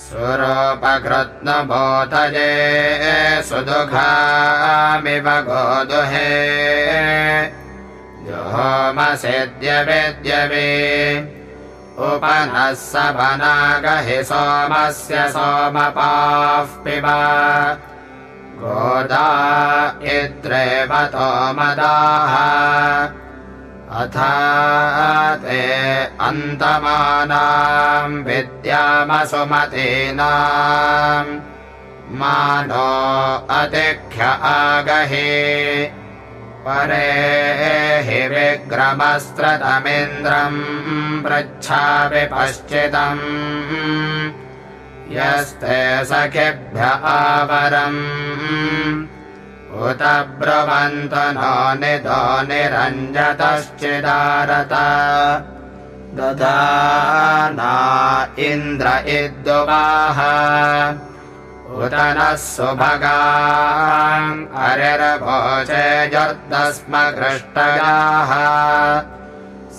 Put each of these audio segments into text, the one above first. सुरोपकृत्नबोधये सुदुघामिव गोदुहे जुहोमसेद्यवेद्यवे उपनः सभनागहि सोमस्य सोमपाः पिबा गोदा इत्रेवतो मदाः अथा ते अन्तमानाम् विद्यामसुमतीनाम् मानो अतिख्य आगहि परेहि विक्रमस्त्रतमिन्द्रम् पृच्छामि पश्चिदम् यस्ते सखिभ्य आवरम् उत ब्रुवन्तु नो निदो निरञ्जतश्चिदारत दधाना इन्द्र इद्दुवाः उत नः सुभगाम् हरिर्भोजे यर्दस्मघृष्टयाः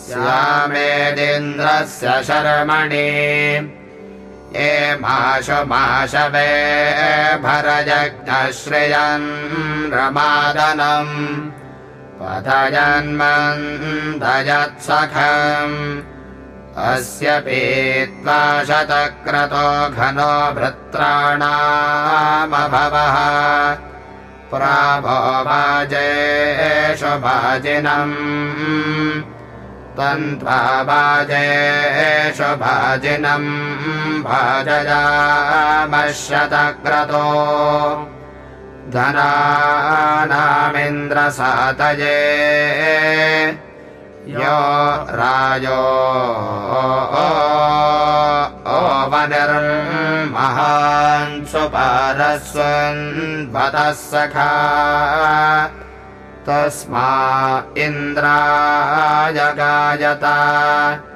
स्यामेदिन्द्रस्य शर्मणि ये माशु माशवे भरजग्नश्रियन् रमादनम् पथयन्मन्दयत्सखम् अस्य पीत्वा शतक्रतो घनो भृत्राणामभवः प्राभो वाजेषु भाजिनम् तन्त्वा वाजेषु भाजिनम् भाजयामशतक्रतो धनानामिन्द्रसातये यो राजो वनिर्महान् सुपारस्वन् भतः सखा तस्मा इन्द्राय गायता।